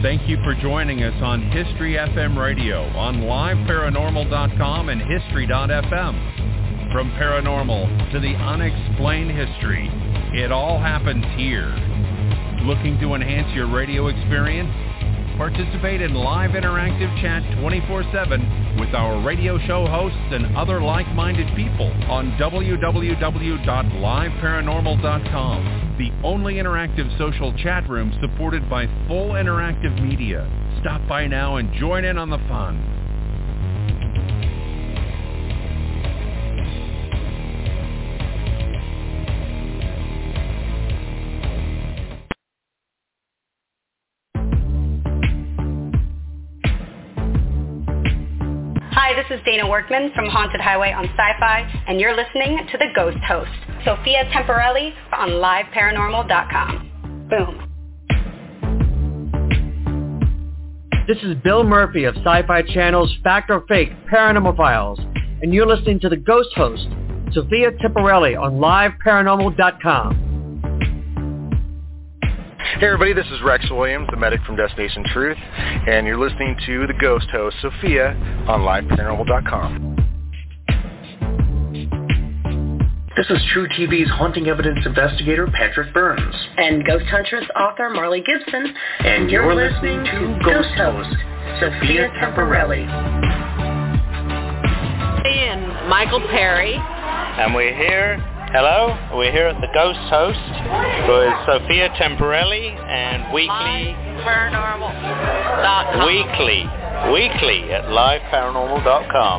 Thank you for joining us on History FM Radio on LiveParanormal.com and History.fm. From paranormal to the unexplained history, it all happens here. Looking to enhance your radio experience? Participate in live interactive chat 24/7 with our radio show hosts and other like-minded people on www.liveparanormal.com. The only interactive social chat room supported by full interactive media. Stop by now and join in on the fun. Hi, this is Dana Workman from Haunted Highway on Sci-Fi, and you're listening to The Ghost Host, Sophia Temporelli on LiveParanormal.com. Boom. This is Bill Murphy of Sci-Fi Channel's Fact or Fake Paranormal Files, and you're listening to The Ghost Host, Sophia Temporelli on LiveParanormal.com. Hey everybody, this is Rex Williams, the medic from Destination Truth, and you're listening to The Ghost Host, Sophia, on LiveParanormal.com. This is True TV's haunting evidence investigator, Patrick Burns. And Ghost Huntress author, Marley Gibson. And you're listening to Ghost Host, Sophia Temporelli. And Michael Perry. And we're here. Hello, we're here at The Ghost Host with Sophia Temporelli and weekly at liveparanormal.com.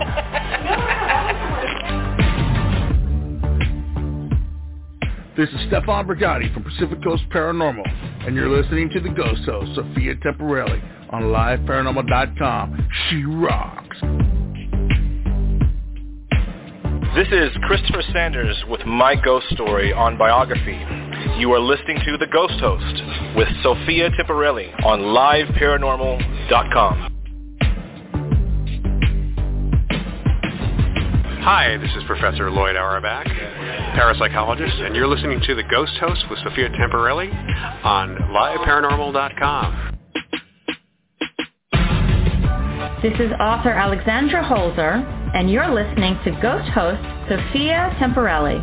This is Stefan Brigatti from Pacific Coast Paranormal, and you're listening to The Ghost Host, Sophia Temporelli on liveparanormal.com. She rocks. This is Christopher Sanders with My Ghost Story on Biography. You are listening to The Ghost Host with Sophia Temporelli on LiveParanormal.com. Hi, this is Professor Lloyd Auerbach, parapsychologist, and you're listening to The Ghost Host with Sophia Temporelli on LiveParanormal.com. This is author Alexandra Holzer, and you're listening to Ghost Host Sophia Temporelli.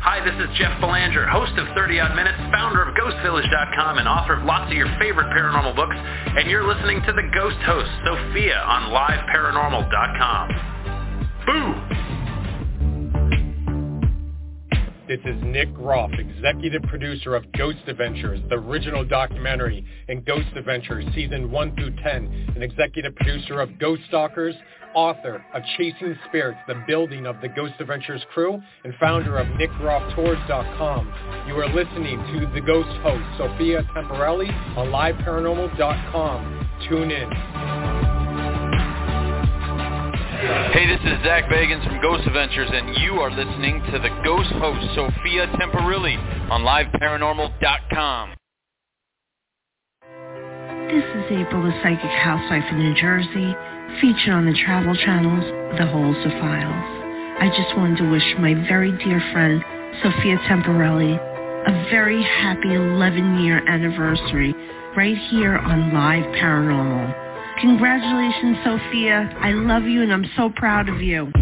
Hi, this is Jeff Belanger, host of 30 Odd Minutes, founder of GhostVillage.com, and author of lots of your favorite paranormal books, and you're listening to The Ghost Host Sophia on LiveParanormal.com. This is Nick Groff, executive producer of Ghost Adventures, the original documentary, and Ghost Adventures Season 1 through 10, and executive producer of Ghost Stalkers, author of Chasing Spirits, the building of the Ghost Adventures crew, and founder of NickGroffTours.com. You are listening to The Ghost Host, Sophia Temporelli, on LiveParanormal.com. Tune in. Hey, this is Zach Bagans from Ghost Adventures, and you are listening to The Ghost Host, Sophia Temporelli, on LiveParanormal.com. This is April, the psychic housewife from New Jersey, featured on the travel channels, The Holes of Files. I just wanted to wish my very dear friend, Sophia Temporelli, a very happy 11-year anniversary right here on Live Paranormal. Congratulations, Sophia. I love you, and I'm so proud of you.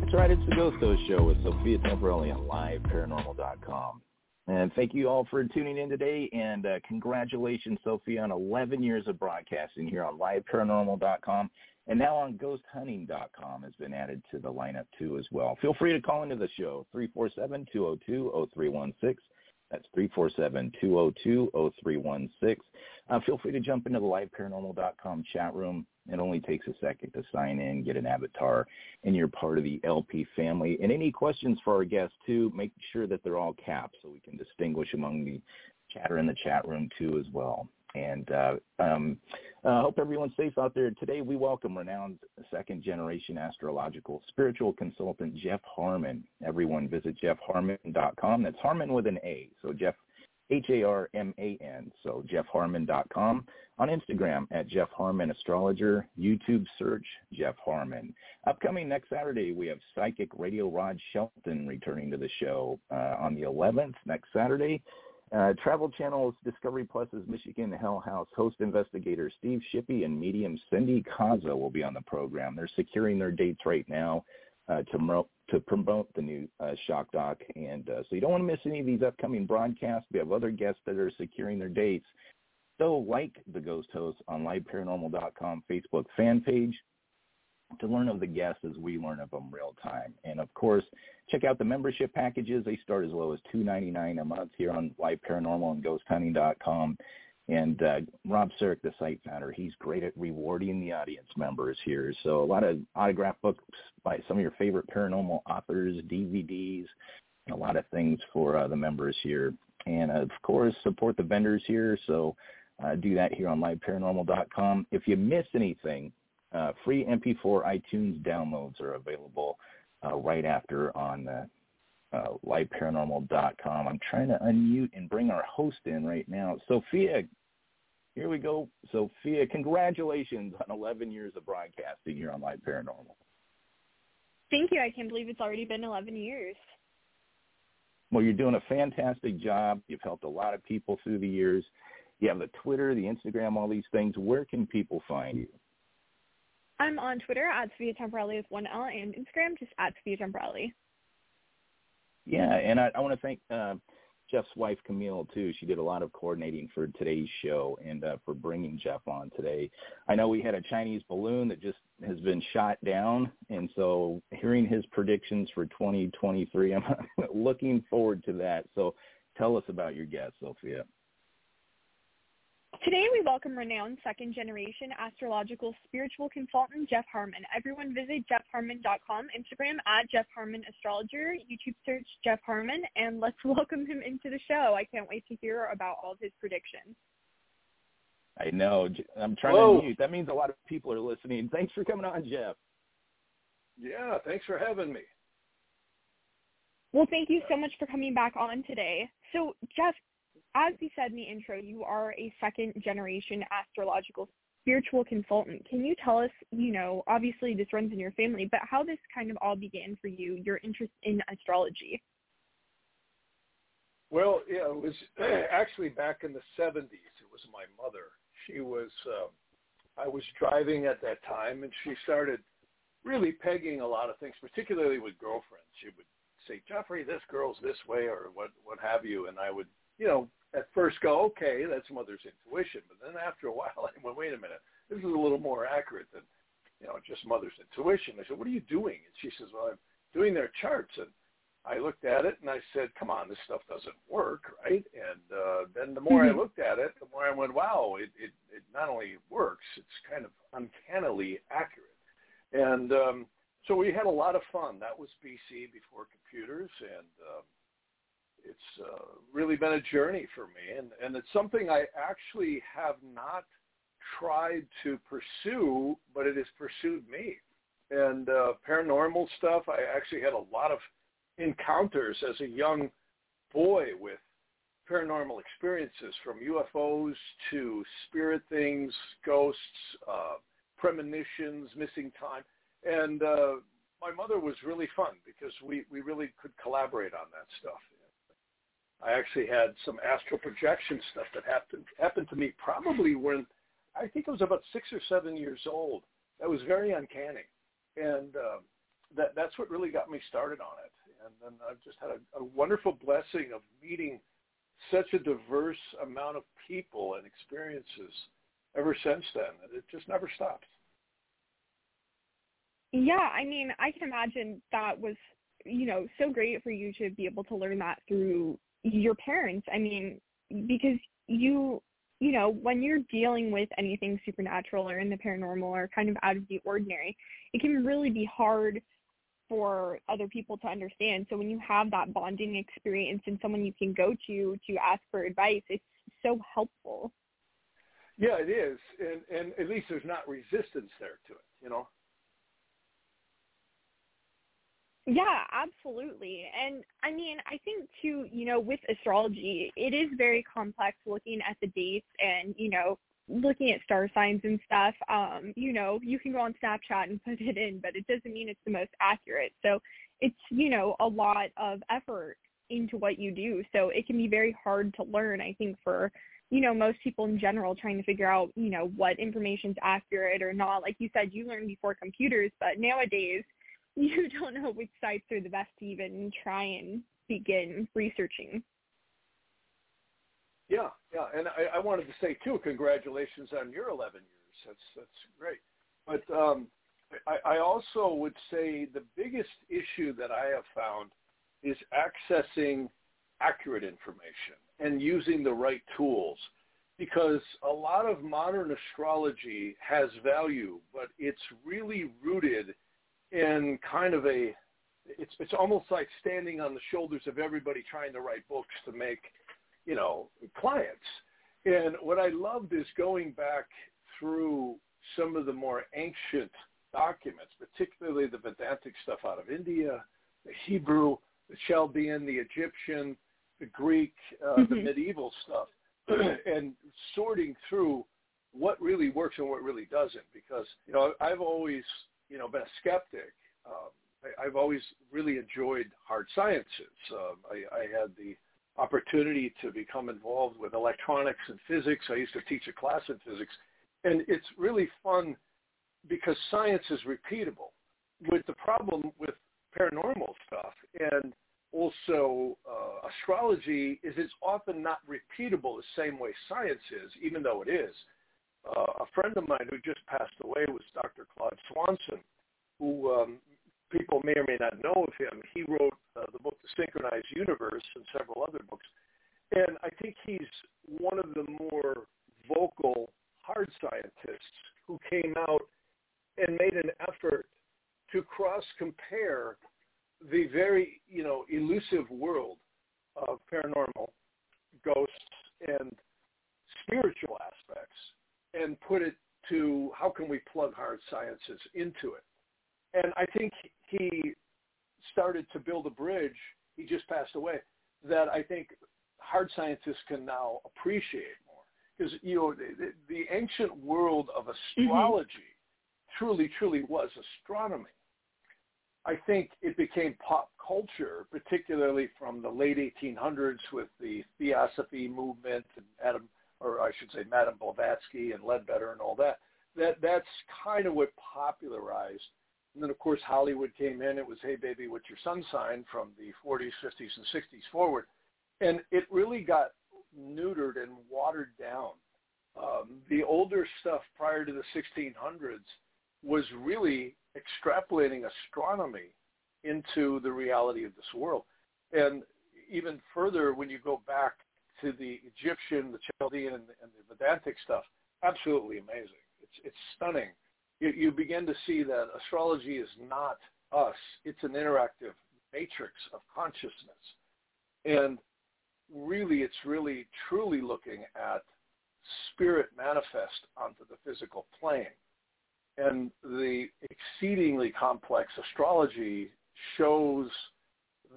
That's right. It's The Ghost Host Show with Sophia Temporelli on LiveParanormal.com. And thank you all for tuning in today, and congratulations, Sophia, on 11 years of broadcasting here on LiveParanormal.com, and now on GhostHunting.com has been added to the lineup, too, as well. Feel free to call into the show, 347-202-0316. That's 347-202-0316. Feel free to jump into the LiveParanormal.com chat room. It only takes a second to sign in, get an avatar, and you're part of the LP family. And any questions for our guests, too, make sure that they're all capped so we can distinguish among the chatter in the chat room, too, as well. And I hope everyone's safe out there. Today we welcome renowned second-generation astrological spiritual consultant Jeff Harmon. Everyone visit jeffharmon.com. That's Harmon with an A. So Jeff Harman, so jeffharman.com. On Instagram at Jeff Harman Astrologer. YouTube search Jeff Harman. Upcoming next Saturday, we have psychic Radio Rod Shelton returning to the show on the 11th, next Saturday. Travel Channel's Discovery Plus's Michigan Hell House host investigator Steve Shippey and medium Cindy Kaza will be on the program. They're securing their dates right now to promote the new Shock Doc. And so you don't want to miss any of these upcoming broadcasts. We have other guests that are securing their dates. So like the Ghost Host on LiveParanormal.com Facebook fan page to learn of the guests as we learn of them real time. And, of course, check out the membership packages. They start as low as $2.99 a month here on Live Paranormal and GhostHunting.com. And Rob Sarek, the site founder, he's great at rewarding the audience members here. So a lot of autographed books by some of your favorite paranormal authors, DVDs, and a lot of things for the members here. And, of course, support the vendors here. So do that here on LiveParanormal.com. If you miss anything, free MP4 iTunes downloads are available right after on LiveParanormal.com. I'm trying to unmute and bring our host in right now. Sophia, here we go. Sophia, congratulations on 11 years of broadcasting here on Live Paranormal. Thank you. I can't believe it's already been 11 years. Well, you're doing a fantastic job. You've helped a lot of people through the years. You have the Twitter, the Instagram, all these things. Where can people find you? I'm on Twitter at Sophia Temporelli with one L, and Instagram just at Sophia Temporelli. Yeah, and I want to thank Jeff's wife, Camille, too. She did a lot of coordinating for today's show and for bringing Jeff on today. I know we had a Chinese balloon that just has been shot down, and so hearing his predictions for 2023, I'm looking forward to that. So tell us about your guest, Sophia. Today, we welcome renowned second-generation astrological spiritual consultant Jeff Harman. Everyone visit jeffharman.com, Instagram at Jeff Harman Astrologer, YouTube search Jeff Harman, and let's welcome him into the show. I can't wait to hear about all of his predictions. I know. I'm trying to mute. That means a lot of people are listening. Thanks for coming on, Jeff. Yeah, thanks for having me. Well, thank you so much for coming back on today. So, Jeff, as we said in the intro, you are a second-generation astrological spiritual consultant. Can you tell us, you know, obviously this runs in your family, but how this kind of all began for you, your interest in astrology? Well, yeah, it was actually back in the 70s. It was my mother. She was, I was driving at that time, and she started really pegging a lot of things, particularly with girlfriends. She would say, Jeffrey, this girl's this way or what have you, and I would, you know, at first go, okay, that's mother's intuition. But then after a while, I went, wait a minute, this is a little more accurate than, you know, just mother's intuition. I said, what are you doing? And she says, well, I'm doing their charts. And I looked at it and I said, come on, this stuff doesn't work, right? And then the more I looked at it, the more I went, wow, it not only works, it's kind of uncannily accurate. And so we had a lot of fun. That was BC, before computers, and it's really been a journey for me, and it's something I actually have not tried to pursue, but it has pursued me. And paranormal stuff, I actually had a lot of encounters as a young boy with paranormal experiences, from UFOs to spirit things, ghosts, premonitions, missing time, and my mother was really fun because we really could collaborate on that stuff. I actually had some astral projection stuff that happened to me probably when I think I was about 6 or 7 years old. That was very uncanny, and that's what really got me started on it. And then I've just had a wonderful blessing of meeting such a diverse amount of people and experiences ever since then. It just never stops. Yeah, I mean, I can imagine that was, you know, so great for you to be able to learn that through your parents. I mean, because you know, when you're dealing with anything supernatural or in the paranormal or kind of out of the ordinary, it can really be hard for other people to understand. So when you have that bonding experience and someone you can go to ask for advice, it's so helpful. Yeah, it is. And at least there's not resistance there to it, you know? Yeah, absolutely. And I mean, I think too, you know, with astrology, it is very complex looking at the dates and, you know, looking at star signs and stuff. You know, you can go on Snapchat and put it in, but it doesn't mean it's the most accurate. So it's, you know, a lot of effort into what you do. So it can be very hard to learn, I think, for, you know, most people in general trying to figure out, you know, what information's accurate or not. Like you said, you learned before computers, but nowadays, you don't know which sites are the best to even try and begin researching. Yeah, and I wanted to say, too, congratulations on your 11 years. That's great. But I also would say the biggest issue that I have found is accessing accurate information and using the right tools, because a lot of modern astrology has value, but it's really rooted in kind of a, it's almost like standing on the shoulders of everybody trying to write books to make, you know, clients. And what I loved is going back through some of the more ancient documents, particularly the Vedantic stuff out of India, the Hebrew, the Chaldean, the Egyptian, the Greek, the medieval stuff, and sorting through what really works and what really doesn't. Because, you know, I've always, you know, been a skeptic. I've always really enjoyed hard sciences. I had the opportunity to become involved with electronics and physics. I used to teach a class in physics. And it's really fun because science is repeatable. With the problem with paranormal stuff and also astrology is it's often not repeatable the same way science is, even though it is. A friend of mine who just passed away was Dr. Claude Swanson, who people may or may not know of him. He wrote the book The Synchronized Universe and several other books. And I think he's one of the more vocal hard scientists who came out and made an effort to cross-compare the very, you know, elusive world of paranormal, ghosts, and spiritual aspects, and put it to how can we plug hard sciences into it. And I think he started to build a bridge, he just passed away, that I think hard scientists can now appreciate more. Because, you know, the ancient world of astrology truly was astronomy. I think it became pop culture, particularly from the late 1800s with the Theosophy movement and Madame Blavatsky and Ledbetter and all that. That's kind of what popularized. And then, of course, Hollywood came in. It was, hey, baby, what's your sun sign from the 40s, 50s, and 60s forward. And it really got neutered and watered down. The older stuff prior to the 1600s was really extrapolating astronomy into the reality of this world. And even further, when you go back to the Egyptian, the Chaldean, and the Vedantic stuff, absolutely amazing. It's stunning. You begin to see that astrology is not us. It's an interactive matrix of consciousness. And really, it's really truly looking at spirit manifest onto the physical plane. And the exceedingly complex astrology shows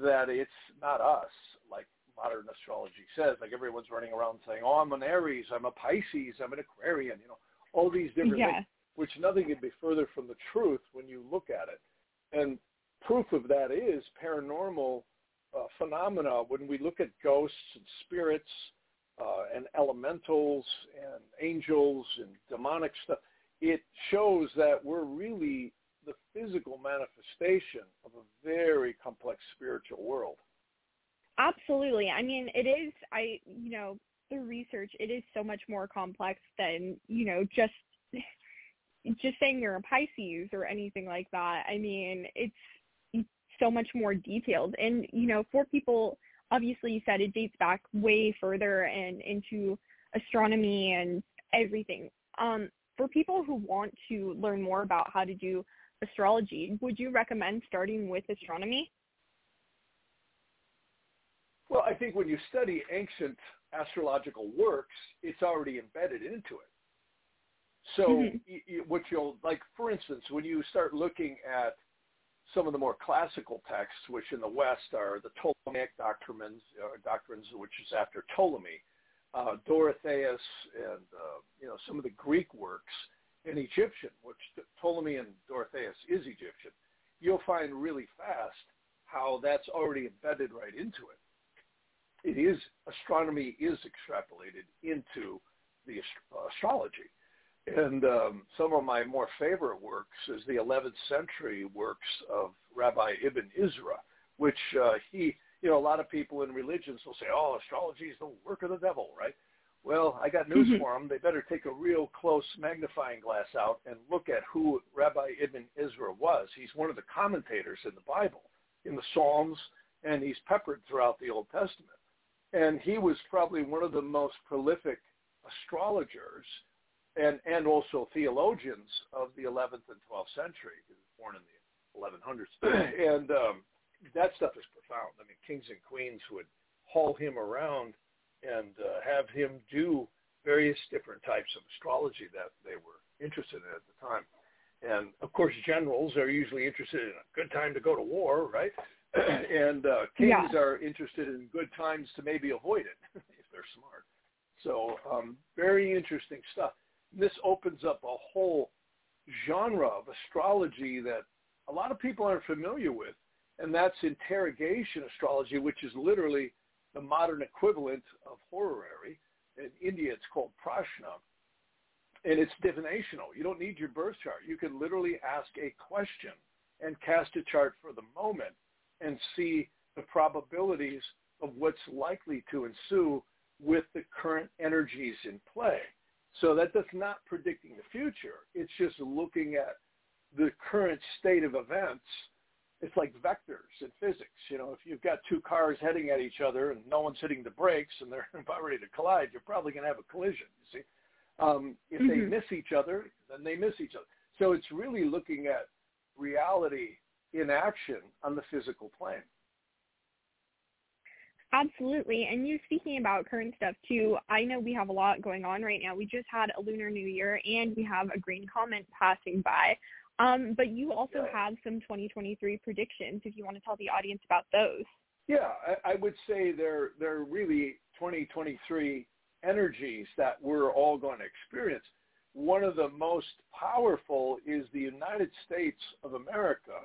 that it's not us, like modern astrology says, like everyone's running around saying, oh, I'm an Aries, I'm a Pisces, I'm an Aquarian, you know, all these different things, which nothing could be further from the truth when you look at it. And proof of that is paranormal phenomena. When we look at ghosts and spirits and elementals and angels and demonic stuff, it shows that we're really the physical manifestation of a very complex spiritual world. Absolutely. I mean, it is, you know, the research, it is so much more complex than, you know, just saying you're a Pisces or anything like that. I mean, it's so much more detailed. And, you know, for people, obviously you said it dates back way further and into astronomy and everything. For people who want to learn more about how to do astrology, would you recommend starting with astronomy? Well, I think when you study ancient astrological works, it's already embedded into it. So what you'll, like, for instance, when you start looking at some of the more classical texts, which in the West are the Ptolemaic doctrines, which is after Ptolemy, Dorotheus, and some of the Greek works, and Egyptian, which Ptolemy and Dorotheus is Egyptian, you'll find really fast how that's already embedded right into it. It is, astronomy is extrapolated into the astrology. And some of my more favorite works is the 11th century works of Rabbi Ibn Ezra, which a lot of people in religions will say, oh, astrology is the work of the devil, right? Well, I got news for them. They better take a real close magnifying glass out and look at who Rabbi Ibn Ezra was. He's one of the commentators in the Bible, in the Psalms, and he's peppered throughout the Old Testament. And he was probably one of the most prolific astrologers and also theologians of the 11th and 12th century. He was born in the 1100s. And that stuff is profound. I mean, kings and queens would haul him around and have him do various different types of astrology that they were interested in at the time. And, of course, generals are usually interested in a good time to go to war, right? And kings are interested in good times to maybe avoid it if they're smart. So very interesting stuff. And this opens up a whole genre of astrology that a lot of people aren't familiar with, and that's interrogation astrology, which is literally the modern equivalent of horary. In India, it's called prashna, and it's divinational. You don't need your birth chart. You can literally ask a question and cast a chart for the moment and see the probabilities of what's likely to ensue with the current energies in play. So that does not predicting the future. It's just looking at the current state of events. It's like vectors in physics. You know, if you've got two cars heading at each other and no one's hitting the brakes and they're about ready to collide, you're probably going to have a collision, you see. If they miss each other, then they miss each other. So it's really looking at reality in action on the physical plane. Absolutely. And you speaking about current stuff too, I know we have a lot going on right now. We just had a Lunar New Year and we have a green comet passing by. But you also have some 2023 predictions if you want to tell the audience about those. Yeah, I would say they're really 2023 energies that we're all going to experience. One of the most powerful is the United States of America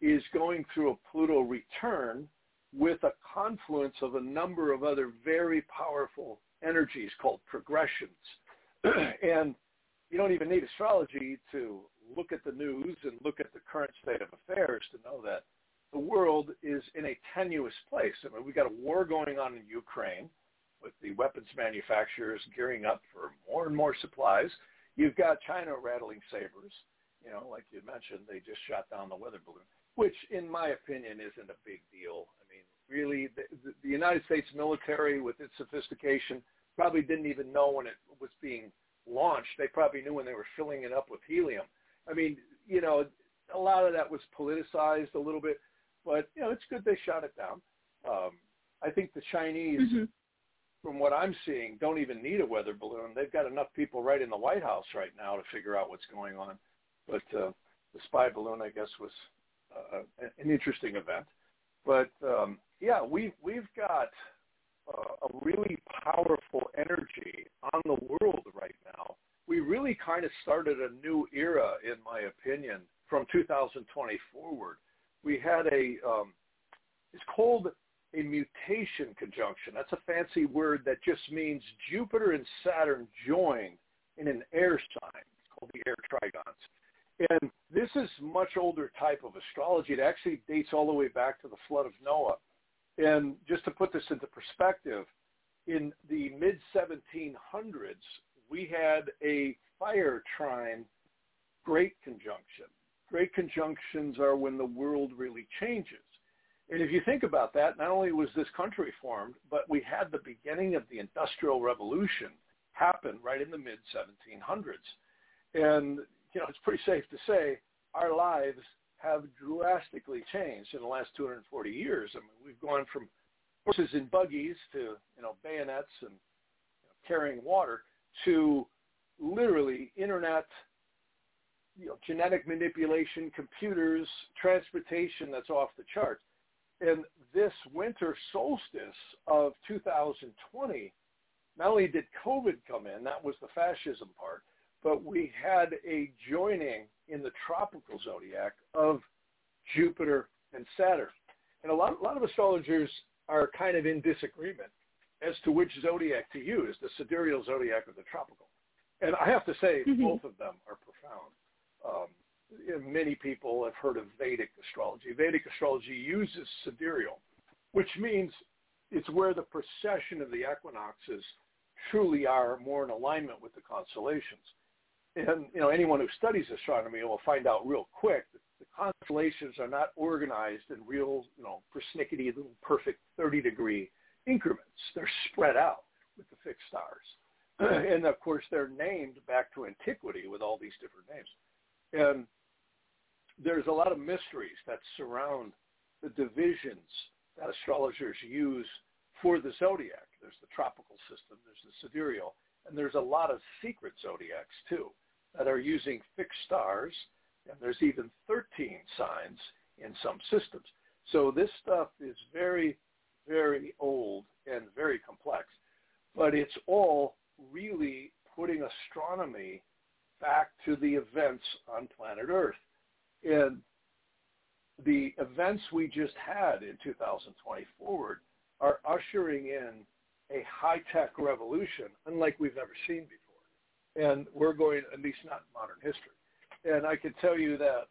is going through a Pluto return with a confluence of a number of other very powerful energies called progressions. And you don't even need astrology to look at the news and look at the current state of affairs to know that the world is in a tenuous place. I mean, we've got a war going on in Ukraine with the weapons manufacturers gearing up for more and more supplies. You've got China rattling sabers. You know, like you mentioned, they just shot down the weather balloon, which in my opinion isn't a big deal. I mean, really, the United States military with its sophistication probably didn't even know when it was being launched. They probably knew when they were filling it up with helium. I mean, you know, a lot of that was politicized a little bit, but, you know, it's good they shot it down. I think the Chinese, from what I'm seeing, don't even need a weather balloon. They've got enough people right in the White House right now to figure out what's going on. But the spy balloon, I guess, was an interesting event. But, yeah, we've got a really powerful energy on the world right now. We really kind of started a new era, in my opinion, from 2020 forward. We had it's called a mutation conjunction. That's a fancy word that just means Jupiter and Saturn joined in an air sign. It's called the air trigons. And this is much older type of astrology. It actually dates all the way back to the flood of Noah. And just to put this into perspective, in the mid-1700s, we had a fire trine great conjunction. Great conjunctions are when the world really changes. And if you think about that, not only was this country formed, but we had the beginning of the Industrial Revolution happen right in the mid-1700s. And, you know, it's pretty safe to say our lives have drastically changed in the last 240 years. I mean, we've gone from horses and buggies to, you know, bayonets and carrying water to literally internet, genetic manipulation, computers, transportation that's off the charts. And this winter solstice of 2020, not only did COVID come in, that was the fascism part, but we had a joining in the tropical zodiac of Jupiter and Saturn. And a lot of astrologers are kind of in disagreement as to which zodiac to use, the sidereal zodiac or the tropical. And I have to say, both of them are profound. Many people have heard of Vedic astrology. Vedic astrology uses sidereal, which means it's where the precession of the equinoxes truly are more in alignment with the constellations. And, you know, anyone who studies astronomy will find out real quick that the constellations are not organized in real, you know, persnickety little perfect 30-degree increments. They're spread out with the fixed stars. And, of course, they're named back to antiquity with all these different names. And there's a lot of mysteries that surround the divisions that astrologers use for the zodiac. There's the tropical system, there's the sidereal, and there's a lot of secret zodiacs, too, that are using fixed stars, and there's even 13 signs in some systems. So this stuff is very, very old and very complex, but it's all really putting astronomy back to the events on planet Earth. And the events we just had in 2020 forward are ushering in a high-tech revolution unlike we've ever seen before. And we're going, at least not in modern history. And I can tell you that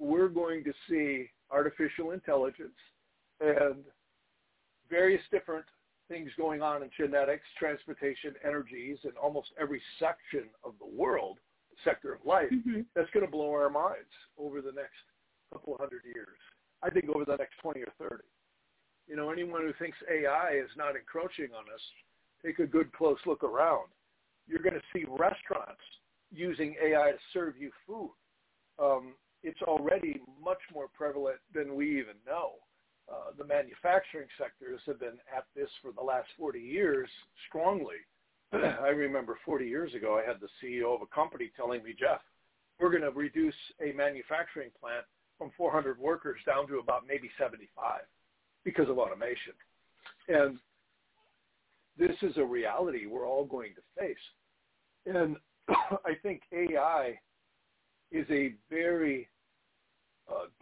we're going to see artificial intelligence and various different things going on in genetics, transportation, energies, in almost every section of the world, sector of life, that's going to blow our minds over the next couple hundred years. I think over the next 20 or 30. You know, anyone who thinks AI is not encroaching on us, take a good close look around. You're going to see restaurants using AI to serve you food. It's already much more prevalent than we even know. The manufacturing sectors have been at this for the last 40 years strongly. I remember 40 years ago, I had the CEO of a company telling me, Jeff, we're going to reduce a manufacturing plant from 400 workers down to about maybe 75 because of automation. And this is a reality we're all going to face. And I think AI is a very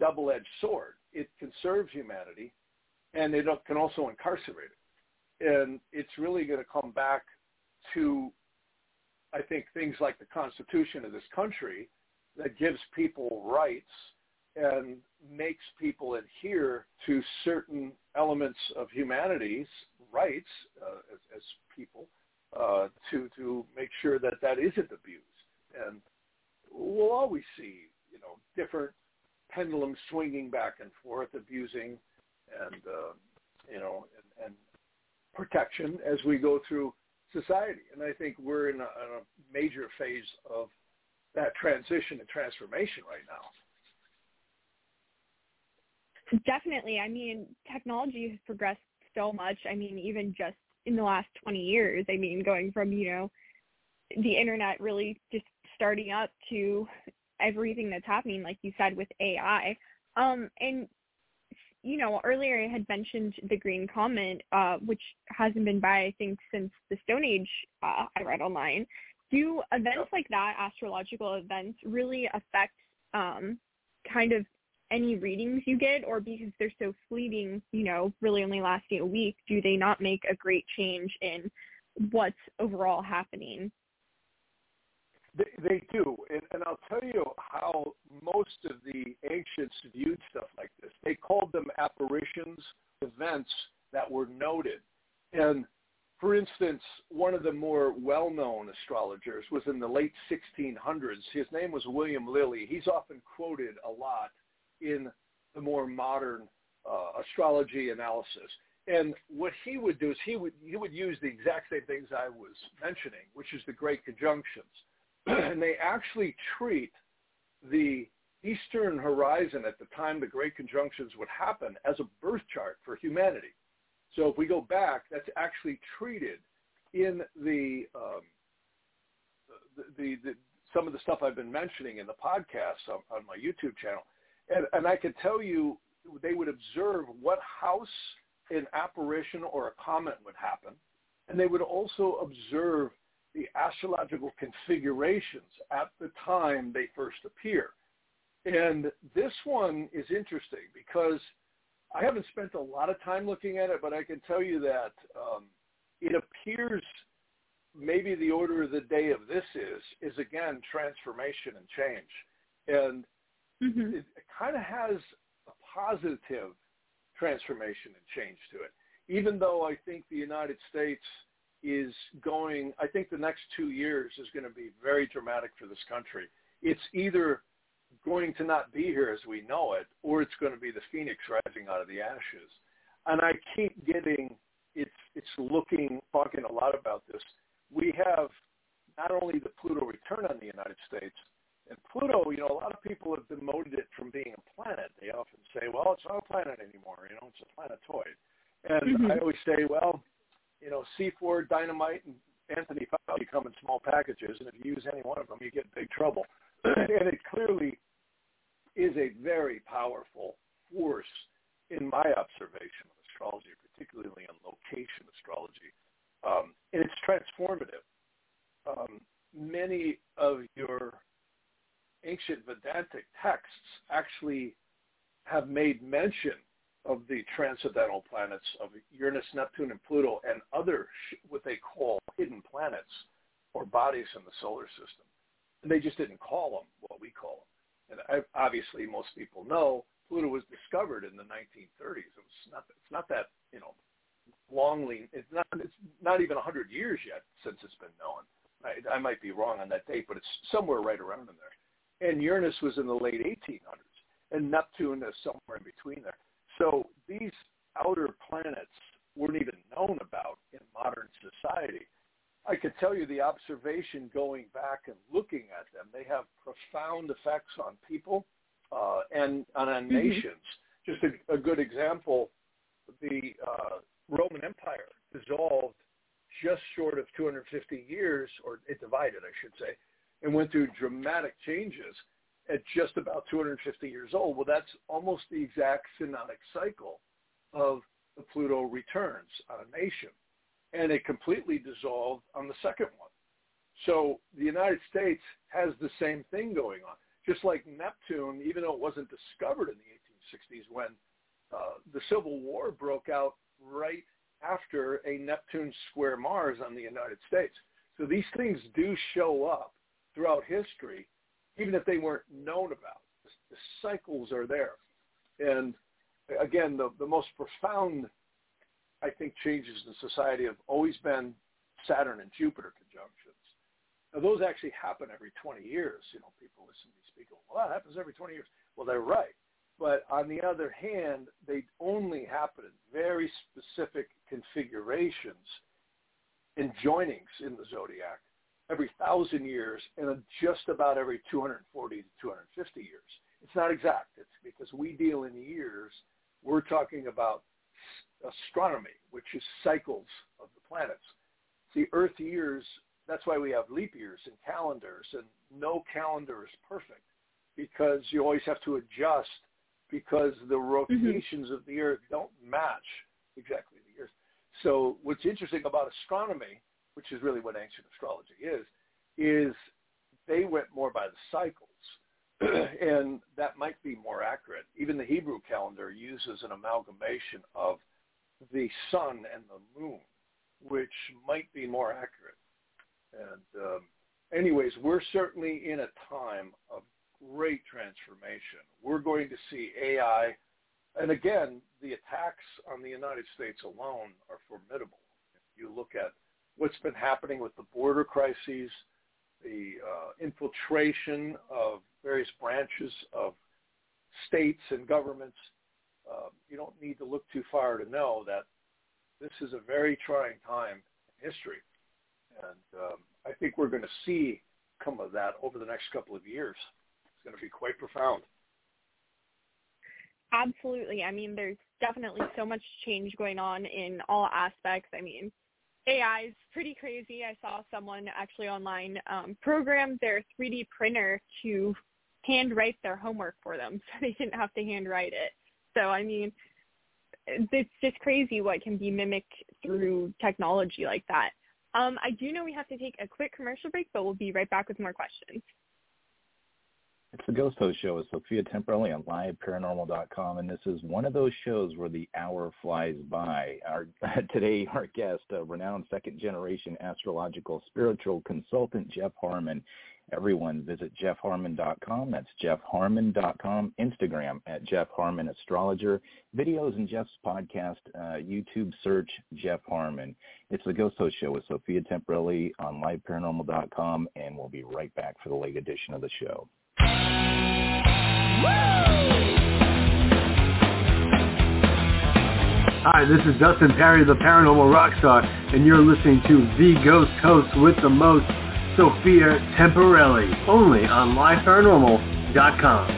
double-edged sword. It conserves humanity, and it can also incarcerate it. And it's really going to come back to, I think, things like the Constitution of this country that gives people rights and makes people adhere to certain elements of humanity's rights as people to make sure that that isn't abused. And we'll always see, you know, different pendulum swinging back and forth, abusing and, and protection as we go through society. And I think we're in a major phase of that transition and transformation right now. Definitely. I mean, technology has progressed so much. I mean, even just in the last 20 years, I mean, going from, you know, the internet really just starting up to everything that's happening, like you said, with AI. And, you know, earlier I had mentioned the Green Comet, which hasn't been by, I think, since the Stone Age I read online. Do events like that, astrological events, really affect kind of any readings you get? Or because they're so fleeting, you know, really only lasting a week, do they not make a great change in what's overall happening? They do, and I'll tell you how most of the ancients viewed stuff like this. They called them apparitions, events that were noted. And, for instance, one of the more well-known astrologers was in the late 1600s. His name was William Lilly. He's often quoted a lot in the more modern astrology analysis. And what he would do is he would use the exact same things I was mentioning, which is the great conjunctions. And they actually treat the eastern horizon at the time the great conjunctions would happen as a birth chart for humanity. So if we go back, that's actually treated in the some of the stuff I've been mentioning in the podcast on my YouTube channel. And I could tell you they would observe what house an apparition or a comet would happen, and they would also observe the astrological configurations at the time they first appear. And this one is interesting because I haven't spent a lot of time looking at it, but I can tell you that it appears maybe the order of the day of this is again, transformation and change. And it kind of has a positive transformation and change to it, even though I think the United States is going, I think the next 2 years is going to be very dramatic for this country. It's either going to not be here as we know it, or it's going to be the phoenix rising out of the ashes. And I keep getting, it's looking, talking a lot about this. We have not only the Pluto return on the United States, and Pluto, you know, a lot of people have demoted it from being a planet. They often say, well, it's not a planet anymore, you know, it's a planetoid. And I always say, well, you know, C4, Dynamite, and Anthony Fauci come in small packages, and if you use any one of them, you get big trouble. And it clearly is a very powerful force in my observation of astrology, particularly in location astrology. And it's transformative. Many of your ancient Vedantic texts actually have made mention of the transcendental planets of Uranus, Neptune, and Pluto, and other what they call hidden planets or bodies in the solar system. And they just didn't call them what we call them. And obviously, most people know Pluto was discovered in the 1930s. It's not that, you know, longly. It's not even 100 years yet since it's been known. I might be wrong on that date, but it's somewhere right around in there. And Uranus was in the late 1800s, and Neptune is somewhere in between there. So these outer planets weren't even known about in modern society. I could tell you the observation going back and looking at them, they have profound effects on people and on nations. Just a good example, the Roman Empire dissolved just short of 250 years, or it divided, I should say, and went through dramatic changes at just about 250 years old. Well, that's almost the exact synodic cycle of the Pluto returns on a nation. And it completely dissolved on the second one. So the United States has the same thing going on. Just like Neptune, even though it wasn't discovered in the 1860s when the Civil War broke out right after a Neptune square Mars on the United States. So these things do show up throughout history, even if they weren't known about. The cycles are there. And again, the most profound, I think, changes in society have always been Saturn and Jupiter conjunctions. Now, those actually happen every 20 years. You know, people listen to me speak, well, that happens every 20 years. Well, they're right. But on the other hand, they only happen in very specific configurations and joinings in the zodiac every 1,000 years and just about every 240 to 250 years. It's not exact. It's because we deal in years. We're talking about astronomy, which is cycles of the planets. See, Earth years, that's why we have leap years and calendars, and no calendar is perfect because you always have to adjust because the rotations of the Earth don't match exactly the years. So what's interesting about astronomy, which is really what ancient astrology is they went more by the cycles, and that might be more accurate. Even the Hebrew calendar uses an amalgamation of the sun and the moon, which might be more accurate. And anyways, we're certainly in a time of great transformation. We're going to see AI. And again, the attacks on the United States alone are formidable. If you look at what's been happening with the border crises, the infiltration of various branches of states and governments, you don't need to look too far to know that this is a very trying time in history. And I think we're going to see some of that over the next couple of years. It's going to be quite profound. Absolutely. I mean, there's definitely so much change going on in all aspects. I mean, AI is pretty crazy. I saw someone actually online program their 3D printer to handwrite their homework for them, so they didn't have to handwrite it. So, I mean, it's just crazy what can be mimicked through technology like that. I do know we have to take a quick commercial break, but we'll be right back with more questions. It's the Ghost Host Show with Sophia Temperley on LiveParanormal.com, and this is one of those shows where the hour flies by. Today, our guest, a renowned second-generation astrological spiritual consultant, Jeff Harmon. Everyone visit jeffharmon.com. That's jeffharmon.com. Instagram at Jeff Harmon Astrologer. Videos and Jeff's podcast, YouTube search Jeff Harmon. It's the Ghost Host Show with Sophia Temperley on LiveParanormal.com, and we'll be right back for the late edition of the show. Hi, this is Dustin Perry, the Paranormal Rockstar, and you're listening to The Ghost Host with the most, Sophia Temperelli, only on LiveParanormal.com.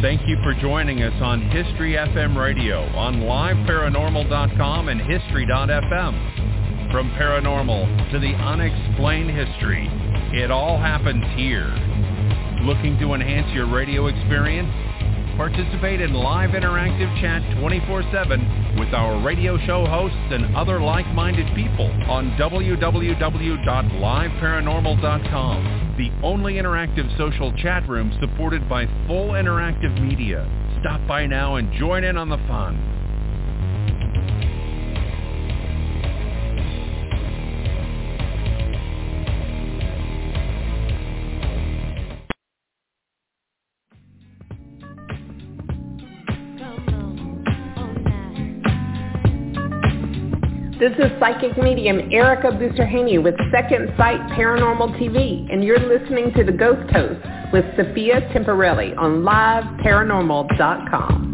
Thank you for joining us on History FM Radio on LiveParanormal.com and History.fm. From paranormal to the unexplained history, it all happens here. Looking to enhance your radio experience? Participate in live interactive chat 24/7 with our radio show hosts and other like-minded people on www.liveparanormal.com. The only interactive social chat room supported by full interactive media. Stop by now and join in on the fun. This is psychic medium Erica Busterhaney with Second Sight Paranormal TV, and you're listening to The Ghost Host with Sophia Temperelli on LiveParanormal.com.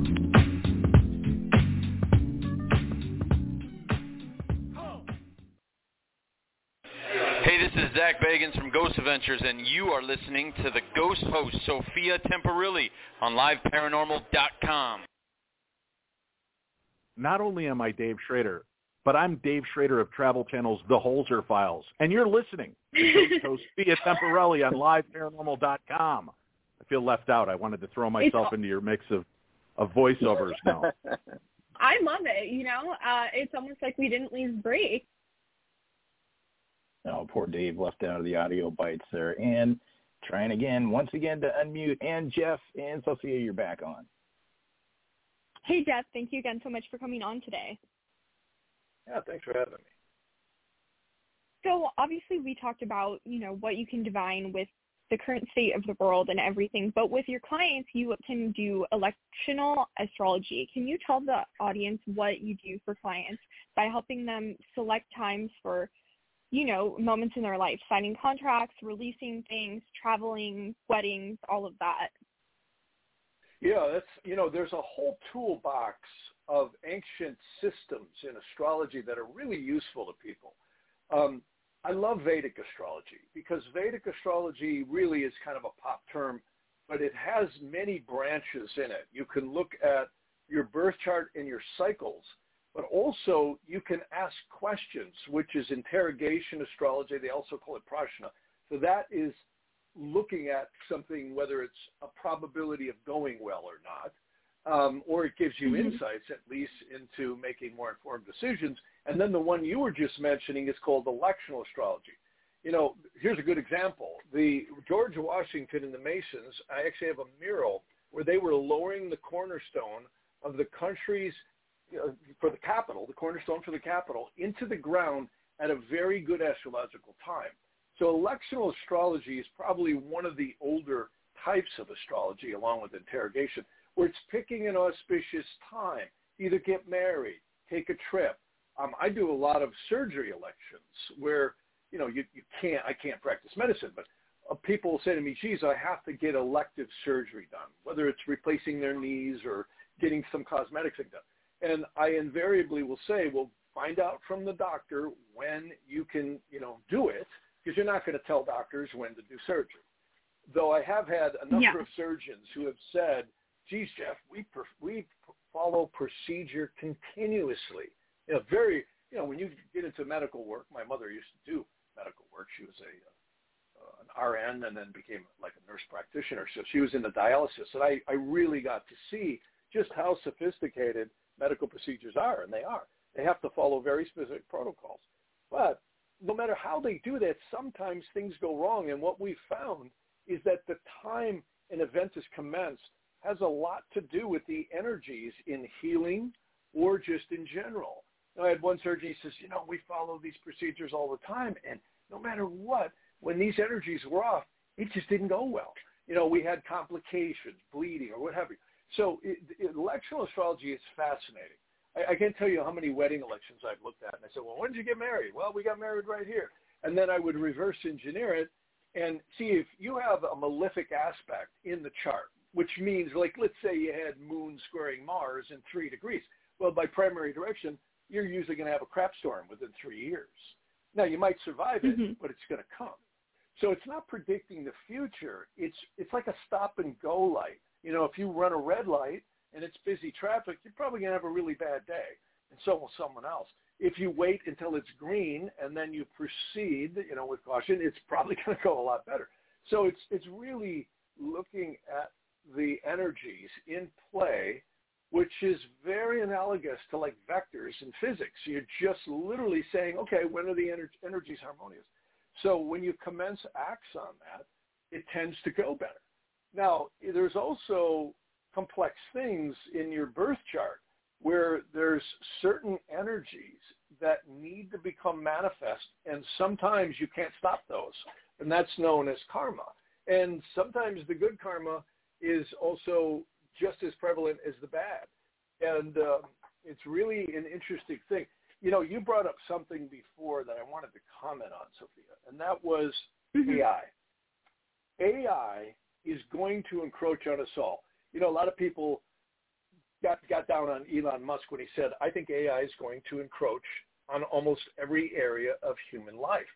Zach Bagans from Ghost Adventures, and you are listening to The Ghost Host, Sophia Temperelli on LiveParanormal.com. Not only am I Dave Schrader, but I'm Dave Schrader of Travel Channel's The Holzer Files, and you're listening to Sophia Temperelli on LiveParanormal.com. I feel left out. I wanted to throw myself into your mix of voiceovers now. I love it, you know. It's almost like we didn't leave break. Oh, poor Dave left out of the audio bites there. And trying again, once again, to unmute. And Jeff and Sophia, you're back on. Hey, Jeff. Thank you again so much for coming on today. Yeah, thanks for having me. So obviously we talked about, you know, what you can divine with the current state of the world and everything, but with your clients, you can do electional astrology. Can you tell the audience what you do for clients by helping them select times for, you know, moments in their life, signing contracts, releasing things, traveling, weddings, all of that? Yeah, that's, you know, there's a whole toolbox of ancient systems in astrology that are really useful to people. I love Vedic astrology because Vedic astrology really is kind of a pop term, but it has many branches in it. You can look at your birth chart and your cycles, but also you can ask questions, which is interrogation astrology. They also call it prashna. So that is looking at something, whether it's a probability of going well or not. Or it gives you insights, at least, into making more informed decisions. And then the one you were just mentioning is called electional astrology. You know, here's a good example. The George Washington and the Masons, I actually have a mural where they were lowering the cornerstone of the country's, for the capital, the cornerstone for the capital, into the ground at a very good astrological time. So electional astrology is probably one of the older types of astrology, along with interrogation, where it's picking an auspicious time, either get married, take a trip. I do a lot of surgery elections where, you know, you can't, I can't practice medicine, but people will say to me, geez, I have to get elective surgery done, whether it's replacing their knees or getting some cosmetic thing done. And I invariably will say, well, find out from the doctor when you can, do it, because you're not going to tell doctors when to do surgery. Though I have had a number of surgeons who have said, geez, Jeff, we follow procedure continuously. When you get into medical work, my mother used to do medical work. She was an RN and then became like a nurse practitioner. So she was in the dialysis. And I really got to see just how sophisticated medical procedures are, and they are. They have to follow very specific protocols. But no matter how they do that, sometimes things go wrong. And what we found is that the time an event is commenced has a lot to do with the energies in healing or just in general. Now, I had one surgeon, he says, we follow these procedures all the time. And no matter what, when these energies were off, it just didn't go well. We had complications, bleeding, or what have you. So electional astrology is fascinating. I can't tell you how many wedding elections I've looked at. And I said, well, when did you get married? Well, we got married right here. And then I would reverse engineer it and see if you have a malefic aspect in the chart, which means, like, let's say you had Moon squaring Mars in 3 degrees. Well, by primary direction, you're usually going to have a crap storm within 3 years. Now, you might survive it, but it's going to come. So it's not predicting the future. It's like a stop-and-go light. If you run a red light, and it's busy traffic, you're probably going to have a really bad day, and so will someone else. If you wait until it's green and then you proceed, with caution, it's probably going to go a lot better. So it's really looking at the energies in play, which is very analogous to like vectors in physics. You're just literally saying, okay, when are the energies harmonious? So when you commence acts on that, it tends to go better. Now, there's also complex things in your birth chart where there's certain energies that need to become manifest, and sometimes you can't stop those, and that's known as karma. And sometimes the good karma is also just as prevalent as the bad, and it's really an interesting thing. You brought up something before that I wanted to comment on, Sophia, and that was AI. AI is going to encroach on us all. A lot of people got down on Elon Musk when he said, I think AI is going to encroach on almost every area of human life.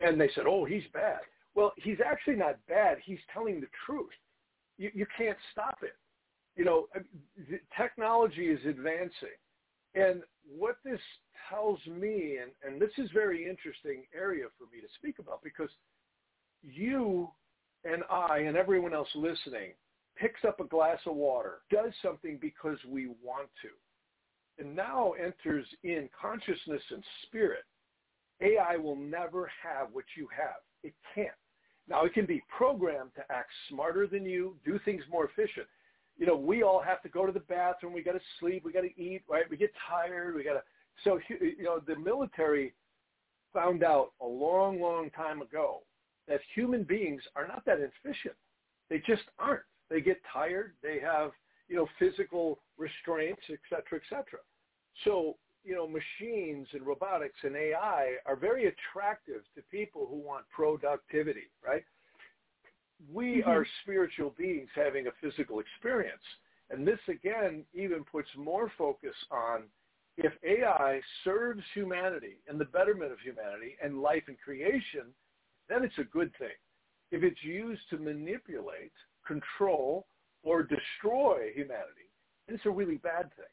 And they said, oh, he's bad. Well, he's actually not bad. He's telling the truth. You can't stop it. Technology is advancing. And what this tells me, and this is very interesting area for me to speak about, because you and I and everyone else listening picks up a glass of water, does something because we want to, and now enters in consciousness and spirit. AI will never have what you have. It can't. Now, it can be programmed to act smarter than you, do things more efficient. We all have to go to the bathroom. We got to sleep. We got to eat, right? We get tired. So, the military found out a long, long time ago that human beings are not that efficient. They just aren't. They get tired. They have, physical restraints, et cetera, et cetera. So, machines and robotics and AI are very attractive to people who want productivity, right? We are spiritual beings having a physical experience. And this, again, even puts more focus on if AI serves humanity and the betterment of humanity and life and creation, then it's a good thing. If it's used to manipulate, control, or destroy humanity, it's a really bad thing.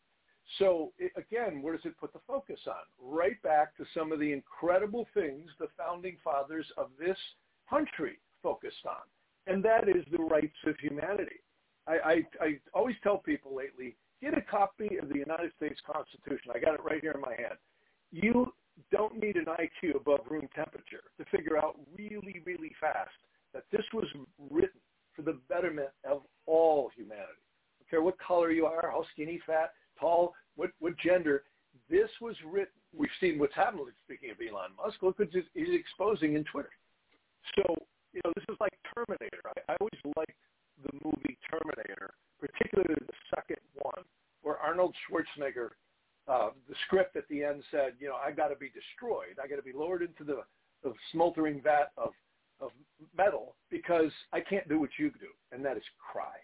So, again, where does it put the focus on? Right back to some of the incredible things the founding fathers of this country focused on, and that is the rights of humanity. I always tell people lately, get a copy of the United States Constitution. I got it right here in my hand. You don't need an IQ above room temperature to figure out really, really fast that this was written for the betterment of all humanity. I don't care what color you are, how skinny, fat, tall, what gender. This was written. We've seen what's happened, speaking of Elon Musk. Look what he's exposing in Twitter. So, this is like Terminator. I always liked the movie Terminator, particularly the second one, where Arnold Schwarzenegger, the script at the end said, I got to be destroyed. I got to be lowered into the smoldering vat of metal because I can't do what you do, and that is cry.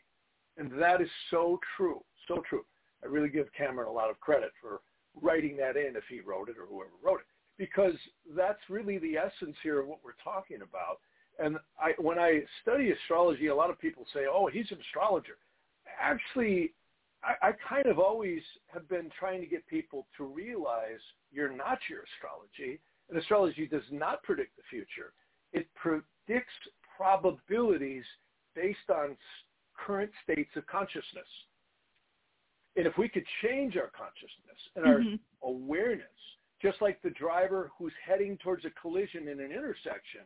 And that is so true, so true. I really give Cameron a lot of credit for writing that in, if he wrote it or whoever wrote it, because that's really the essence here of what we're talking about. And when I study astrology, a lot of people say, oh, he's an astrologer. Actually, I kind of always have been trying to get people to realize you're not your astrology, and astrology does not predict the future. It predicts probabilities based on current states of consciousness. And if we could change our consciousness and our awareness, just like the driver who's heading towards a collision in an intersection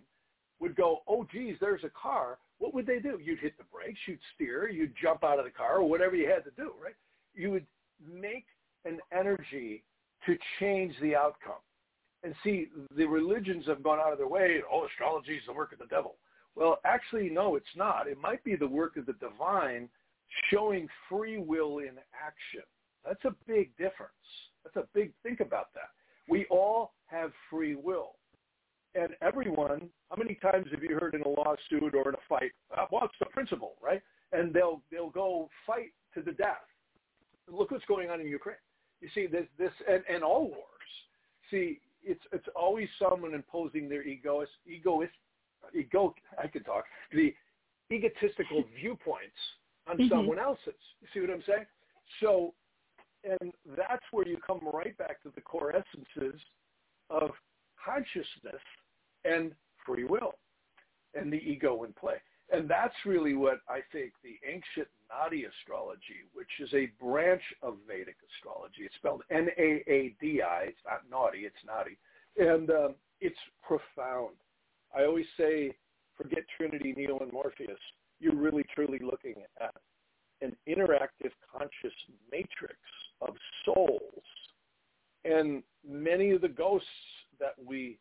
would go, oh, geez, there's a car, what would they do? You'd hit the brakes, you'd steer, you'd jump out of the car, or whatever you had to do, right? You would make an energy to change the outcome. And see, the religions have gone out of their way, oh, astrology is the work of the devil. Well, actually, no, it's not. It might be the work of the divine showing free will in action. That's a big difference. Think about that. We all have free will. And everyone, how many times have you heard in a lawsuit or in a fight, well, it's the principle, right? And they'll go fight to the death. Look what's going on in Ukraine. You see, this and all wars. See, it's always someone imposing their egotistical viewpoints on someone else's. You see what I'm saying? So, and that's where you come right back to the core essences of consciousness and free will and the ego in play. And that's really what I think the ancient Nadi astrology, which is a branch of Vedic astrology. It's spelled Naadi. It's not naughty. It's Nadi. And it's profound. I always say, forget Trinity, Neo, and Morpheus. You're really, truly looking at an interactive conscious matrix of souls. And many of the ghosts that we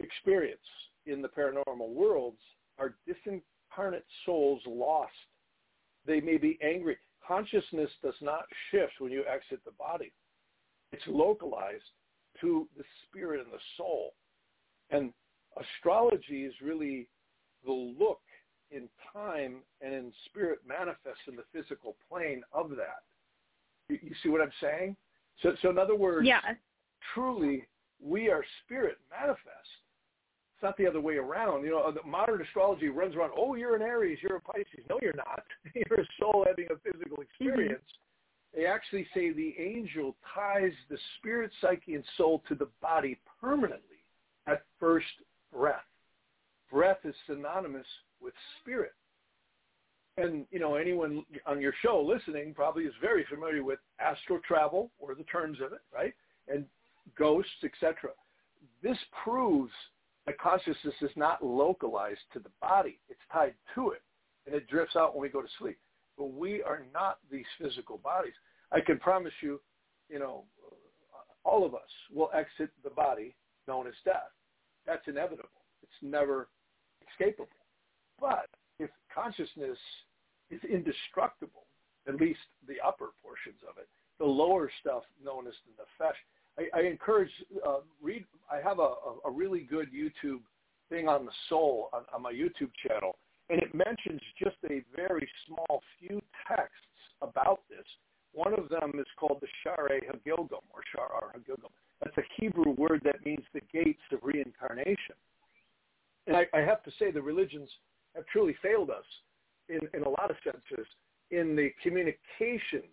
experience in the paranormal worlds are disincarnate souls lost. They may be angry. Consciousness does not shift when you exit the body. It's localized to the spirit and the soul. And astrology is really the look in time and in spirit manifests in the physical plane of that. You see what I'm saying? So in other words, Truly we are spirit manifest. It's not the other way around. You know, the modern astrology runs around, oh, you're an Aries, you're a Pisces. No, you're not. You're a soul having a physical experience. They actually say the angel ties the spirit, psyche, and soul to the body permanently at first breath. Breath is synonymous with spirit. And, you know, anyone on your show listening probably is very familiar with astral travel or the terms of it, right? And ghosts, etc. This proves that consciousness is not localized to the body. It's tied to it, and it drifts out when we go to sleep. But we are not these physical bodies. I can promise you, you know, all of us will exit the body known as death. That's inevitable. It's never escapable. But if consciousness is indestructible, at least the upper portions of it, the lower stuff known as the nefesh, I encourage, read. I have a really good YouTube thing on the soul on my YouTube channel, and it mentions just a very small few texts about this. One of them is called the Sha'ar HaGilgam, or Sha'ar HaGilgam. That's a Hebrew word that means the gates of reincarnation. And I have to say the religions have truly failed us in a lot of senses in the communications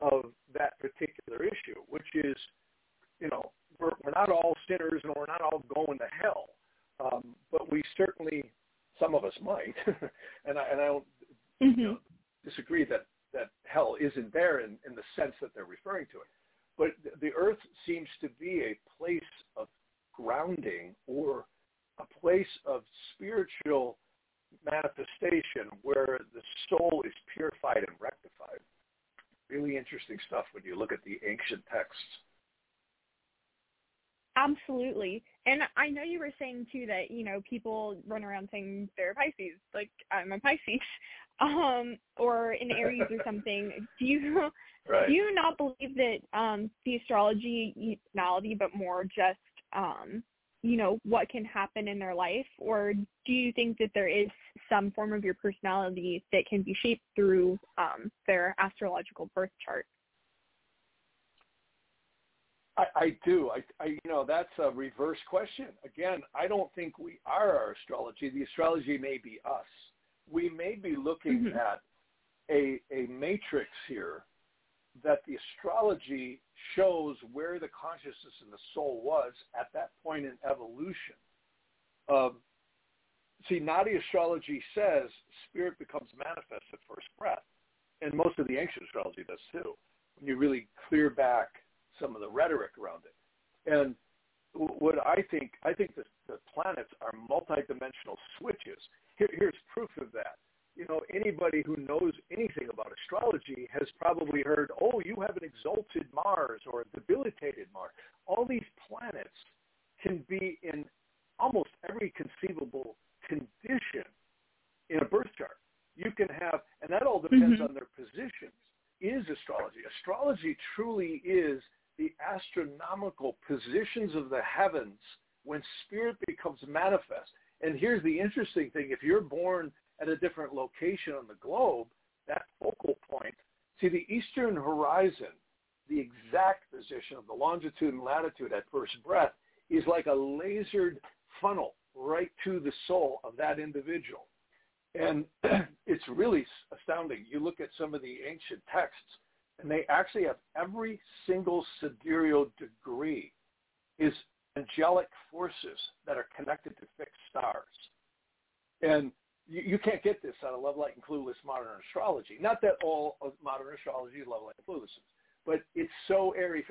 of that particular issue, which is, you know, we're not all sinners and we're not all going to hell, but we certainly, some of us might, and I don't you know, disagree that hell isn't there in the sense that they're referring to it. But the earth seems to be a place of grounding or a place of spiritual manifestation where the soul is purified and rectified. Really interesting stuff when you look at the ancient texts. Absolutely. And I know you were saying, too, that, you know, people run around saying they're Pisces, like I'm a Pisces, or an Aries or something. Do you not believe that the astrology malady, but more just, you know, what can happen in their life? Or do you think that there is some form of your personality that can be shaped through their astrological birth chart? I do. I you know, that's a reverse question. Again, I don't think we are our astrology. The astrology may be us. We may be looking at a matrix here that the astrology shows where the consciousness and the soul was at that point in evolution. See, Nadi astrology says spirit becomes manifest at first breath. And most of the ancient astrology does too, when you really clear back some of the rhetoric around it. And what I think that the planets are multidimensional switches. Here's proof of that. You know, anybody who knows anything about astrology has probably heard, oh, you have an exalted Mars or a debilitated Mars. All these planets can be in almost every conceivable condition in a birth chart. You can have, and that all depends on their positions, is astrology. Astrology truly is the astronomical positions of the heavens when spirit becomes manifest. And here's the interesting thing. If you're born at a different location on the globe, that focal point, see the eastern horizon, the exact position of the longitude and latitude at first breath is like a lasered funnel right to the soul of that individual. And it's really astounding. You look at some of the ancient texts, and they actually have every single sidereal degree is angelic forces that are connected to fixed stars. And you can't get this out of Love, Light, and Clueless modern astrology. Not that all of modern astrology is Love, Light, and Clueless, but it's so airy.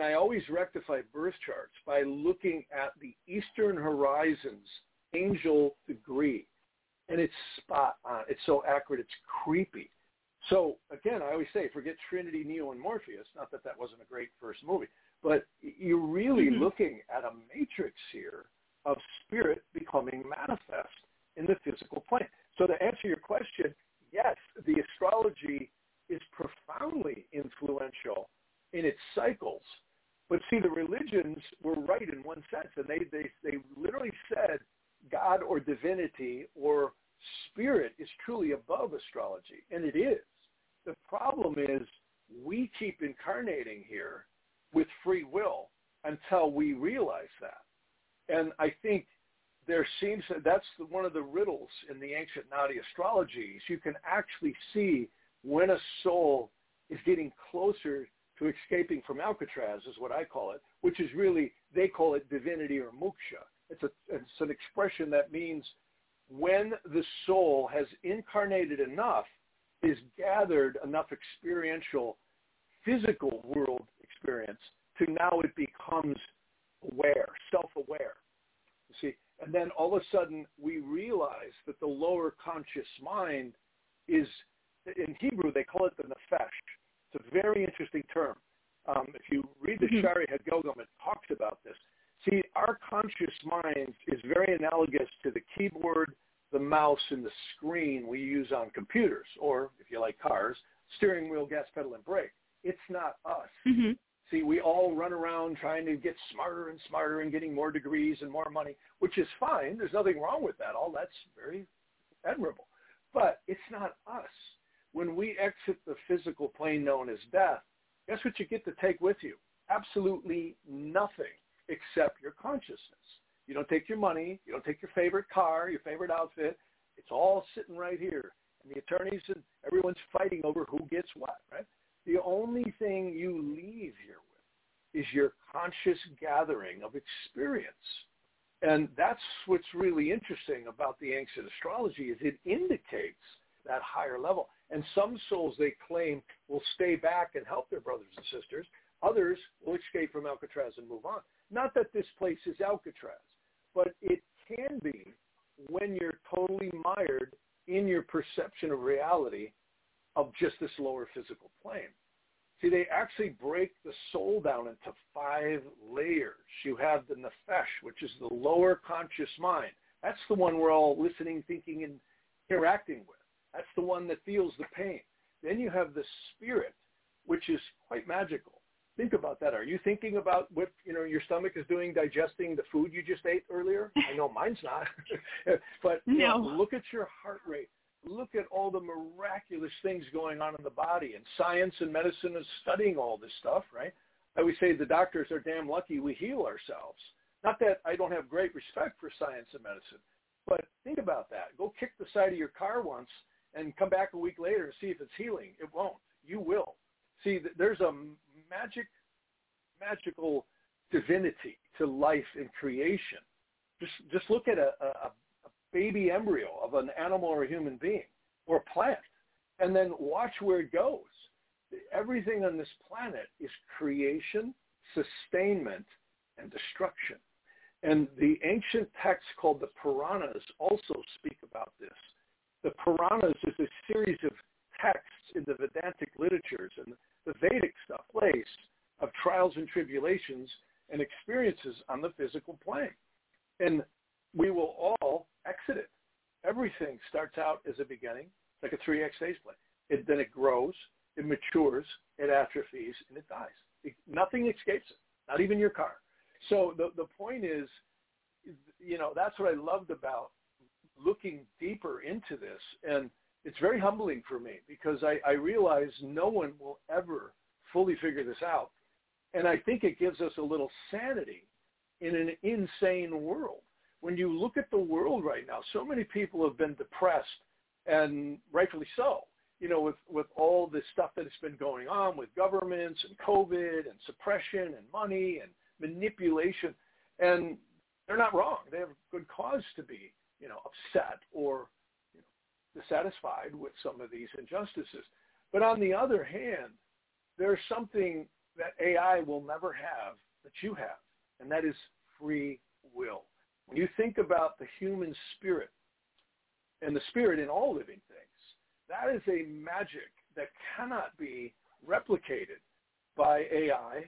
I always rectify birth charts by looking at the eastern horizon's angel degree. And it's spot on. It's so accurate. It's creepy. So, again, I always say, forget Trinity, Neo, and Morpheus. Not that that wasn't a great first movie. But you're really looking at a matrix here of spirit becoming manifest in the physical plane. So to answer your question, yes, the astrology is profoundly influential in its cycles. But see, the religions were right in one sense. And they literally said, God or divinity or spirit is truly above astrology, and it is. The problem is we keep incarnating here with free will until we realize that. And I think there seems that that's one of the riddles in the ancient Nadi astrologies. You can actually see when a soul is getting closer to escaping from Alcatraz, is what I call it, which is really, they call it divinity or moksha. It's an expression that means when the soul has incarnated enough, is gathered enough experiential, physical world experience to now it becomes aware, self-aware. You see, and then all of a sudden we realize that the lower conscious mind is, in Hebrew they call it the nefesh. It's a very interesting term. If you read the Shari HaGilgam, it talks about this. See, our conscious mind is very analogous to the keyboard, the mouse, and the screen we use on computers, or, if you like cars, steering wheel, gas pedal, and brake. It's not us. See, we all run around trying to get smarter and smarter and getting more degrees and more money, which is fine. There's nothing wrong with that. All that's very admirable. But it's not us. When we exit the physical plane known as death, guess what you get to take with you? Absolutely nothing. Except your consciousness. You don't take your money. You don't take your favorite car, your favorite outfit. It's all sitting right here. And the attorneys and everyone's fighting over who gets what, right? The only thing you leave here with is your conscious gathering of experience. And that's what's really interesting about the ancient astrology is it indicates that higher level. And some souls, they claim, will stay back and help their brothers and sisters. Others will escape from Alcatraz and move on. Not that this place is Alcatraz, but it can be when you're totally mired in your perception of reality of just this lower physical plane. See, they actually break the soul down into 5 layers. You have the nefesh, which is the lower conscious mind. That's the one we're all listening, thinking, and interacting with. That's the one that feels the pain. Then you have the spirit, which is quite magical. Think about that. Are you thinking about what your stomach is doing digesting the food you just ate earlier? I know mine's not. But no. Look at your heart rate. Look at all the miraculous things going on in the body. And science and medicine is studying all this stuff, right? I always say the doctors are damn lucky we heal ourselves. Not that I don't have great respect for science and medicine, but think about that. Go kick the side of your car once and come back a week later and see if it's healing. It won't. You will. See, there's a magical divinity to life in creation. Just look at a baby embryo of an animal or a human being or a plant, and then watch where it goes. Everything on this planet is creation, sustainment, and destruction. And the ancient texts called the Puranas also speak about this. The Puranas is a series of texts in the Vedantic literatures and the Vedic stuff, place of trials and tribulations and experiences on the physical plane. And we will all exit it. Everything starts out as a beginning, like a 3X phase plane. Then it grows, it matures, it atrophies, and it dies. Nothing escapes it, not even your car. So the point is, you know, that's what I loved about looking deeper into this. And it's very humbling for me because I realize no one will ever fully figure this out. And I think it gives us a little sanity in an insane world. When you look at the world right now, so many people have been depressed, and rightfully so, you know, with all this stuff that's been going on with governments and COVID and suppression and money and manipulation. And they're not wrong. They have good cause to be, you know, upset or, you know, dissatisfied with some of these injustices. But on the other hand, there's something that AI will never have that you have, and that is free will. When you think about the human spirit and the spirit in all living things, that is a magic that cannot be replicated by AI,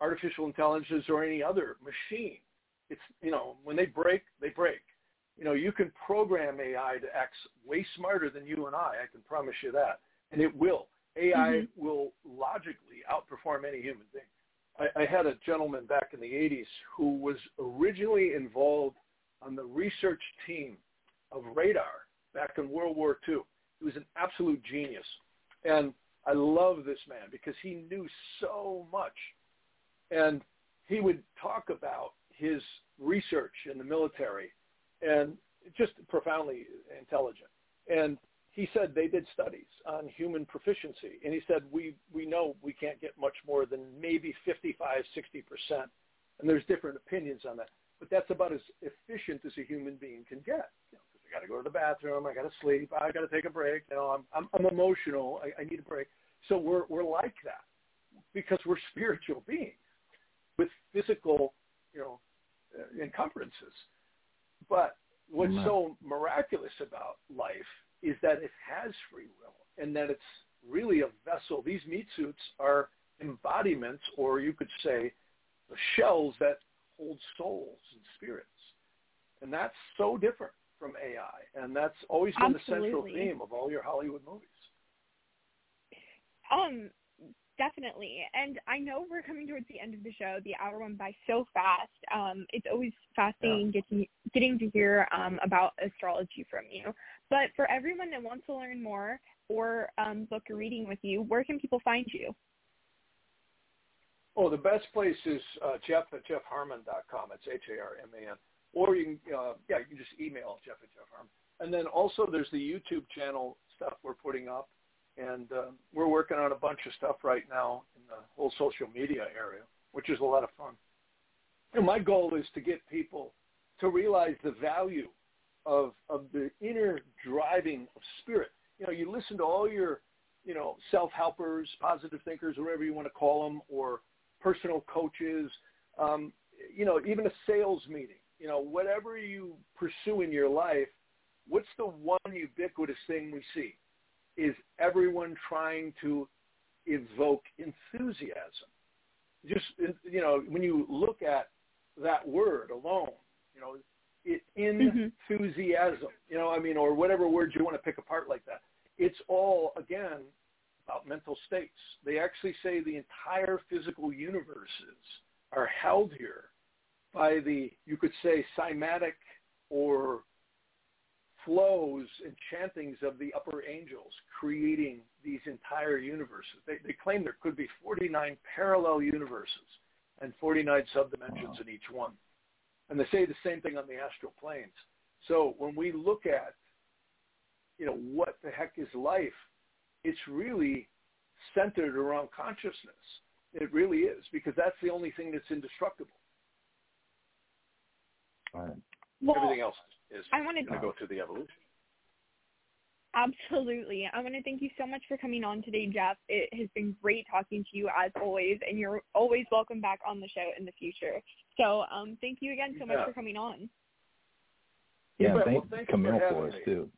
artificial intelligence, or any other machine. It's, you know, when they break, they break. You know, you can program AI to act way smarter than you and I can promise you that, and it will. AI will logically outperform any human being. I had a gentleman back in the 80s who was originally involved on the research team of radar back in World War II. He was an absolute genius. And I love this man because he knew so much. And he would talk about his research in the military and just profoundly intelligent. And he said they did studies on human proficiency. And he said, we know we can't get much more than maybe 55-60%. And there's different opinions on that. But that's about as efficient as a human being can get. You know, I got to go to the bathroom. I got to sleep. I got to take a break. You know, I'm emotional. I need a break. So we're like that because we're spiritual beings with physical, you know, encumbrances. But what's so miraculous about life is that it has free will and that it's really a vessel. These meat suits are embodiments, or you could say the shells that hold souls and spirits. And that's so different from AI. And that's always been the central theme of all your Hollywood movies. Definitely. And I know we're coming towards the end of the show. The hour went by so fast. It's always fascinating getting to hear about astrology from you. But for everyone that wants to learn more or book a reading with you, where can people find you? Oh, the best place is Jeff at jeffharman.com. It's H-A-R-M-A-N. Or you can, you can just email Jeff at jeffharman. And then also there's the YouTube channel stuff we're putting up. And we're working on a bunch of stuff right now in the whole social media area, which is a lot of fun. And my goal is to get people to realize the value of the inner driving of spirit. You know, you listen to all your, you know, self-helpers, positive thinkers, whatever you want to call them, or personal coaches, you know, even a sales meeting. You know, whatever you pursue in your life, what's the one ubiquitous thing we see? Is everyone trying to evoke enthusiasm. Just, you know, when you look at that word alone, you know, enthusiasm, you know, I mean, or whatever word you want to pick apart like that. It's all, again, about mental states. They actually say the entire physical universes are held here by the, you could say, cymatic or flows and chantings of the upper angels creating these entire universes. They claim there could be 49 parallel universes and 49 subdimensions in each one. And they say the same thing on the astral planes. So when we look at, you know, what the heck is life, it's really centered around consciousness. It really is, because that's the only thing that's indestructible. All right. Well, everything else is going to go through the evolution. Absolutely. I want to thank you so much for coming on today, Jeff. It has been great talking to you as always, and you're always welcome back on the show in the future. So thank you again so much for coming on. Yeah, thank Camille for us, too.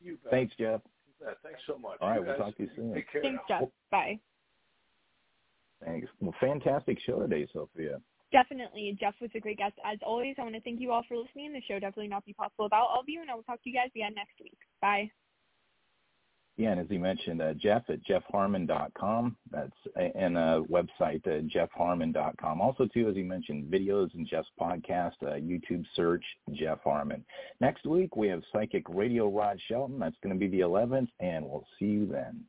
You bet. Thanks, Jeff. You bet. Thanks so much. All right, we'll talk to you soon. Take care. Thanks, Jeff. Bye. Thanks. Well, fantastic show today, Sophia. Definitely. Jeff was a great guest. As always, I want to thank you all for listening. The show definitely not be possible without all of you, and I will talk to you guys again next week. Bye. Yeah, and as he mentioned, Jeff at jeffharmon.com. That's and a website, jeffharmon.com. Also, too, as he mentioned, videos and Jeff's podcast, YouTube search, Jeff Harmon. Next week, we have Psychic Radio Rod Shelton. That's going to be the 11th, and we'll see you then.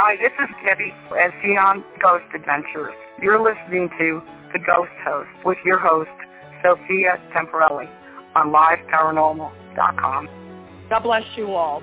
Hi, this is Debbie at Xeon Ghost Adventures. You're listening to The Ghost Host with your host, Sophia Temporelli, on LiveParanormal.com. God bless you all.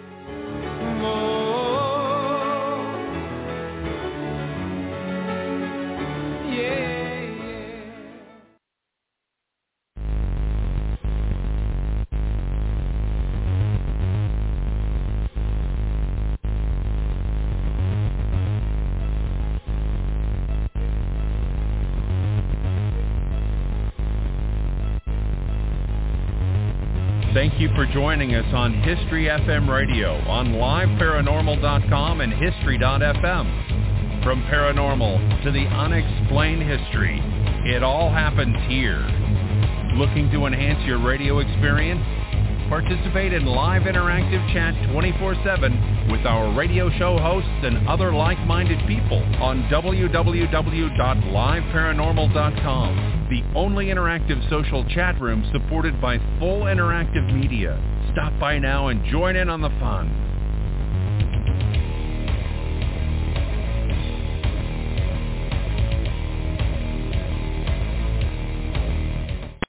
Thank you for joining us on History FM Radio on LiveParanormal.com and History.fm. From paranormal to the unexplained history, it all happens here. Looking to enhance your radio experience? Participate in live interactive chat 24/7 with our radio show hosts and other like-minded people on www.liveparanormal.com, the only interactive social chat room supported by full interactive media. Stop by now and join in on the fun.